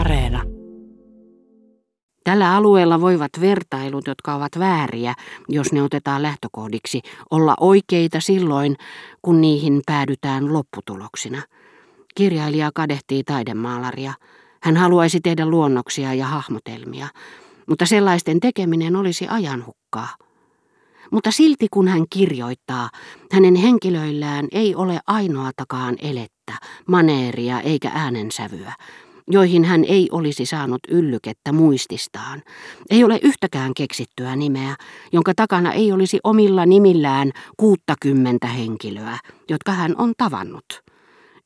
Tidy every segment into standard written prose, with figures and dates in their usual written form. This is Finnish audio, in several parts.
Areena. Tällä alueella voivat vertailut, jotka ovat vääriä, jos ne otetaan lähtökohdiksi, olla oikeita silloin, kun niihin päädytään lopputuloksina. Kirjailija kadehtii taidemaalaria. Hän haluaisi tehdä luonnoksia ja hahmotelmia, mutta sellaisten tekeminen olisi ajanhukkaa. Mutta silti kun hän kirjoittaa, hänen henkilöillään ei ole ainoatakaan elettä, maneeria eikä äänensävyä, joihin hän ei olisi saanut yllykettä muististaan. Ei ole yhtäkään keksittyä nimeä, jonka takana ei olisi omilla nimillään 60 henkilöä, jotka hän on tavannut.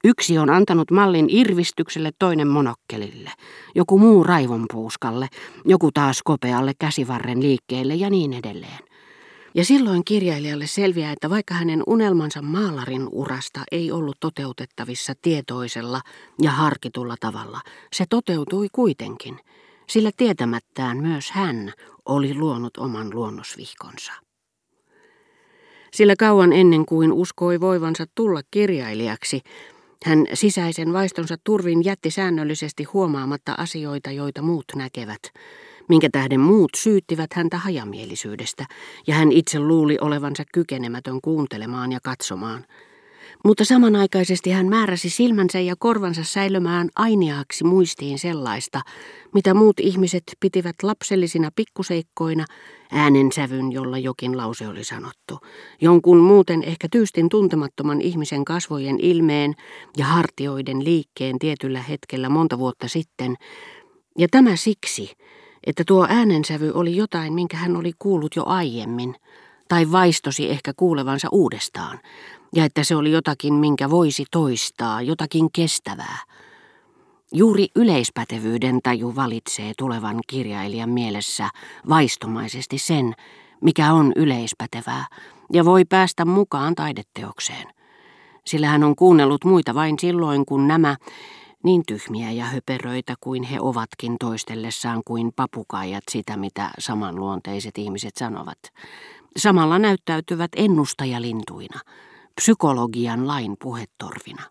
Yksi on antanut mallin irvistykselle, toinen monokkelille, joku muu raivonpuuskalle, joku taas kopealle käsivarren liikkeelle ja niin edelleen. Ja silloin kirjailijalle selviää, että vaikka hänen unelmansa maalarin urasta ei ollut toteutettavissa tietoisella ja harkitulla tavalla, se toteutui kuitenkin, sillä tietämättään myös hän oli luonut oman luonnosvihkonsa. Sillä kauan ennen kuin uskoi voivansa tulla kirjailijaksi, hän sisäisen vaistonsa turvin jätti säännöllisesti huomaamatta asioita, joita muut näkevät, minkä tähden muut syyttivät häntä hajamielisyydestä, ja hän itse luuli olevansa kykenemätön kuuntelemaan ja katsomaan. Mutta samanaikaisesti hän määräsi silmänsä ja korvansa säilymään aineaksi muistiin sellaista, mitä muut ihmiset pitivät lapsellisina pikkuseikkoina, äänensävyn, jolla jokin lause oli sanottu, jonkun muuten ehkä tyystin tuntemattoman ihmisen kasvojen ilmeen ja hartioiden liikkeen tietyllä hetkellä monta vuotta sitten, ja tämä siksi, että tuo äänensävy oli jotain, minkä hän oli kuullut jo aiemmin, tai vaistosi ehkä kuulevansa uudestaan, ja että se oli jotakin, minkä voisi toistaa, jotakin kestävää. Juuri yleispätevyyden taju valitsee tulevan kirjailijan mielessä vaistomaisesti sen, mikä on yleispätevää, ja voi päästä mukaan taideteokseen. Sillä hän on kuunnellut muita vain silloin, kun nämä, niin tyhmiä ja höperöitä kuin he ovatkin toistellessaan kuin papukaijat sitä, mitä samanluonteiset ihmiset sanovat, samalla näyttäytyvät ennustajalintuina, psykologian lain puhetorvina.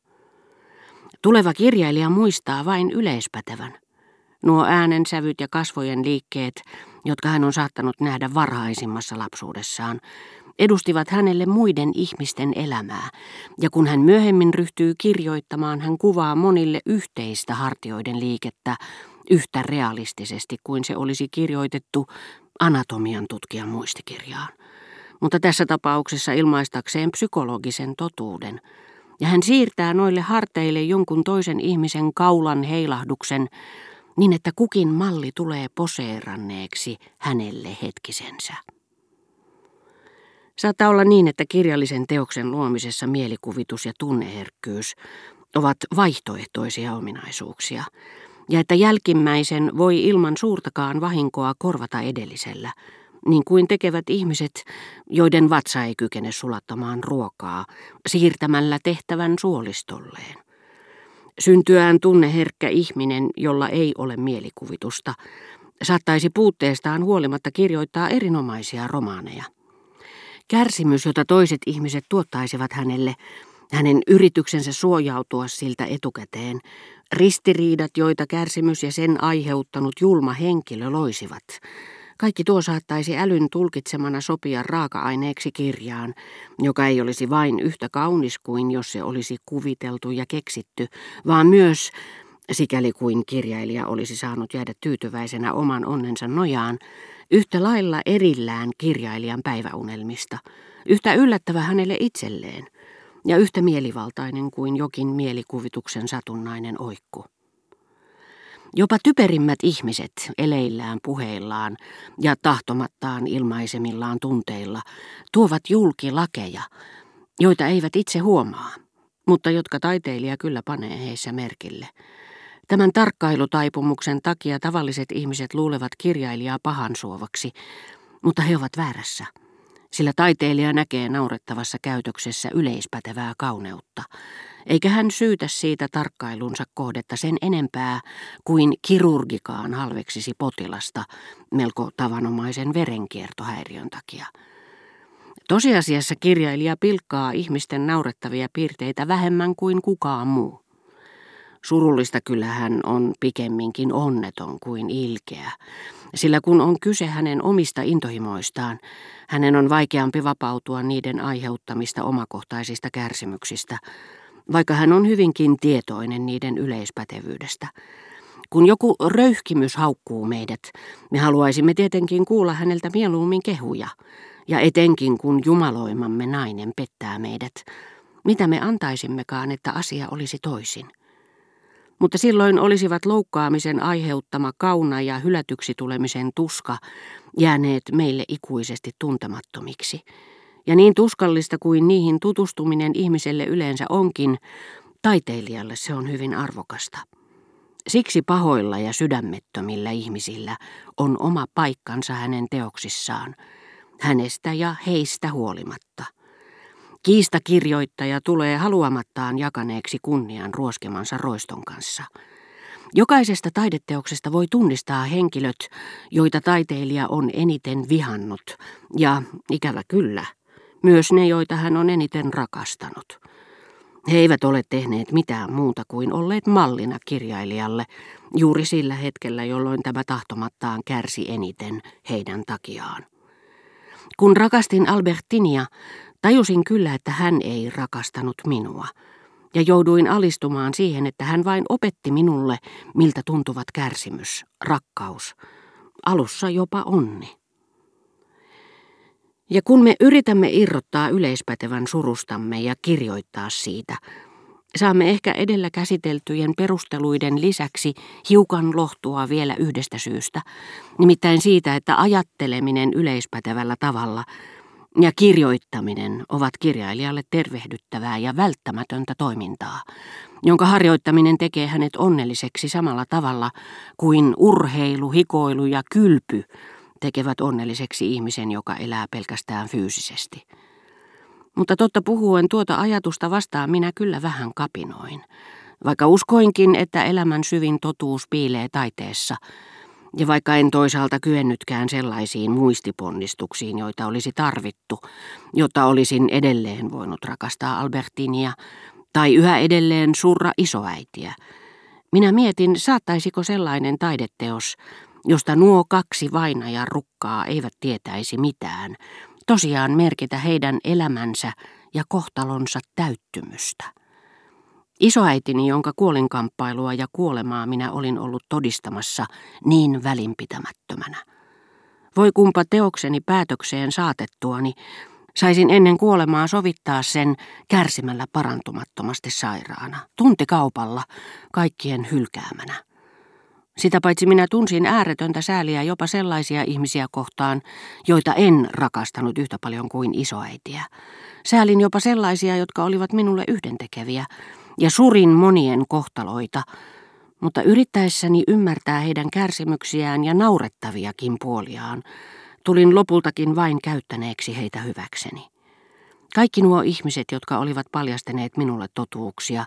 Tuleva kirjailija muistaa vain yleispätevän. Nuo äänensävyt ja kasvojen liikkeet, jotka hän on saattanut nähdä varhaisimmassa lapsuudessaan, edustivat hänelle muiden ihmisten elämää, ja kun hän myöhemmin ryhtyy kirjoittamaan, hän kuvaa monille yhteistä hartioiden liikettä yhtä realistisesti kuin se olisi kirjoitettu anatomian tutkijan muistikirjaan. Mutta tässä tapauksessa ilmaistakseen psykologisen totuuden, ja hän siirtää noille harteille jonkun toisen ihmisen kaulan heilahduksen niin, että kukin malli tulee poseeranneeksi hänelle hetkisensä. Saattaa olla niin, että kirjallisen teoksen luomisessa mielikuvitus ja tunneherkkyys ovat vaihtoehtoisia ominaisuuksia, ja että jälkimmäisen voi ilman suurtakaan vahinkoa korvata edellisellä, niin kuin tekevät ihmiset, joiden vatsa ei kykene sulattamaan ruokaa siirtämällä tehtävän suolistolleen. Syntyään tunneherkkä ihminen, jolla ei ole mielikuvitusta, saattaisi puutteestaan huolimatta kirjoittaa erinomaisia romaaneja. Kärsimys, jota toiset ihmiset tuottaisivat hänelle, hänen yrityksensä suojautua siltä etukäteen, ristiriidat, joita kärsimys ja sen aiheuttanut julma henkilö loisivat, kaikki tuo saattaisi älyn tulkitsemana sopia raaka-aineeksi kirjaan, joka ei olisi vain yhtä kaunis kuin jos se olisi kuviteltu ja keksitty, vaan myös, sikäli kuin kirjailija olisi saanut jäädä tyytyväisenä oman onnensa nojaan, yhtä lailla erillään kirjailijan päiväunelmista, yhtä yllättävä hänelle itselleen ja yhtä mielivaltainen kuin jokin mielikuvituksen satunnainen oikku. Jopa typerimmät ihmiset eleillään, puheillaan ja tahtomattaan ilmaisemillaan tunteilla tuovat julki lakeja, joita eivät itse huomaa, mutta jotka taiteilija kyllä panee heissä merkille. Tämän tarkkailutaipumuksen takia tavalliset ihmiset luulevat kirjailijaa pahansuovaksi, mutta he ovat väärässä, sillä taiteilija näkee naurettavassa käytöksessä yleispätevää kauneutta, eikä hän syytä siitä tarkkailunsa kohdetta sen enempää kuin kirurgikaan halveksisi potilasta melko tavanomaisen verenkiertohäiriön takia. Tosiasiassa kirjailija pilkkaa ihmisten naurettavia piirteitä vähemmän kuin kukaan muu. Surullista kyllä hän on pikemminkin onneton kuin ilkeä, sillä kun on kyse hänen omista intohimoistaan, hänen on vaikeampi vapautua niiden aiheuttamista omakohtaisista kärsimyksistä, vaikka hän on hyvinkin tietoinen niiden yleispätevyydestä. Kun joku röyhkimys haukkuu meidät, me haluaisimme tietenkin kuulla häneltä mieluummin kehuja, ja etenkin kun jumaloimamme nainen pettää meidät, mitä me antaisimmekaan, että asia olisi toisin. Mutta silloin olisivat loukkaamisen aiheuttama kauna ja hylätyksi tulemisen tuska jääneet meille ikuisesti tuntemattomiksi. Ja niin tuskallista kuin niihin tutustuminen ihmiselle yleensä onkin, taiteilijalle se on hyvin arvokasta. Siksi pahoilla ja sydämettömillä ihmisillä on oma paikkansa hänen teoksissaan, hänestä ja heistä huolimatta. Kiistakirjoittaja tulee haluamattaan jakaneeksi kunnian ruoskemansa roiston kanssa. Jokaisesta taideteoksesta voi tunnistaa henkilöt, joita taiteilija on eniten vihannut, ja ikävä kyllä, myös ne, joita hän on eniten rakastanut. He eivät ole tehneet mitään muuta kuin olleet mallina kirjailijalle, juuri sillä hetkellä, jolloin tämä tahtomattaan kärsi eniten heidän takiaan. Kun rakastin Albertinia, tajusin kyllä, että hän ei rakastanut minua, ja jouduin alistumaan siihen, että hän vain opetti minulle, miltä tuntuvat kärsimys, rakkaus, alussa jopa onni. Ja kun me yritämme irrottaa yleispätevän surustamme ja kirjoittaa siitä, saamme ehkä edellä käsiteltyjen perusteluiden lisäksi hiukan lohtua vielä yhdestä syystä, nimittäin siitä, että ajatteleminen yleispätevällä tavalla ja kirjoittaminen ovat kirjailijalle tervehdyttävää ja välttämätöntä toimintaa, jonka harjoittaminen tekee hänet onnelliseksi samalla tavalla kuin urheilu, hikoilu ja kylpy tekevät onnelliseksi ihmisen, joka elää pelkästään fyysisesti. Mutta totta puhuen tuota ajatusta vastaan minä kyllä vähän kapinoin, vaikka uskoinkin, että elämän syvin totuus piilee taiteessa, ja vaikka en toisaalta kyennytkään sellaisiin muistiponnistuksiin, joita olisi tarvittu, jotta olisin edelleen voinut rakastaa Albertinia tai yhä edelleen surra isoäitiä, minä mietin, saattaisiko sellainen taideteos, josta nuo kaksi vainajarukkaa eivät tietäisi mitään, tosiaan merkitä heidän elämänsä ja kohtalonsa täyttymystä. Isoäitini, jonka kuolinkamppailua ja kuolemaa minä olin ollut todistamassa niin välinpitämättömänä. Voi kumpa teokseni päätökseen saatettuani saisin ennen kuolemaa sovittaa sen kärsimällä parantumattomasti sairaana, tuntikaupalla, kaikkien hylkäämänä. Sitä paitsi minä tunsin ääretöntä sääliä jopa sellaisia ihmisiä kohtaan, joita en rakastanut yhtä paljon kuin isoäitiä. Säälin jopa sellaisia, jotka olivat minulle yhdentekeviä, ja surin monien kohtaloita, mutta yrittäessäni ymmärtää heidän kärsimyksiään ja naurettaviakin puoliaan, tulin lopultakin vain käyttäneeksi heitä hyväkseni. Kaikki nuo ihmiset, jotka olivat paljastaneet minulle totuuksia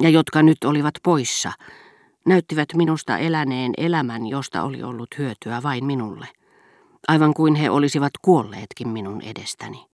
ja jotka nyt olivat poissa, näyttivät minusta eläneen elämän, josta oli ollut hyötyä vain minulle, aivan kuin he olisivat kuolleetkin minun edestäni.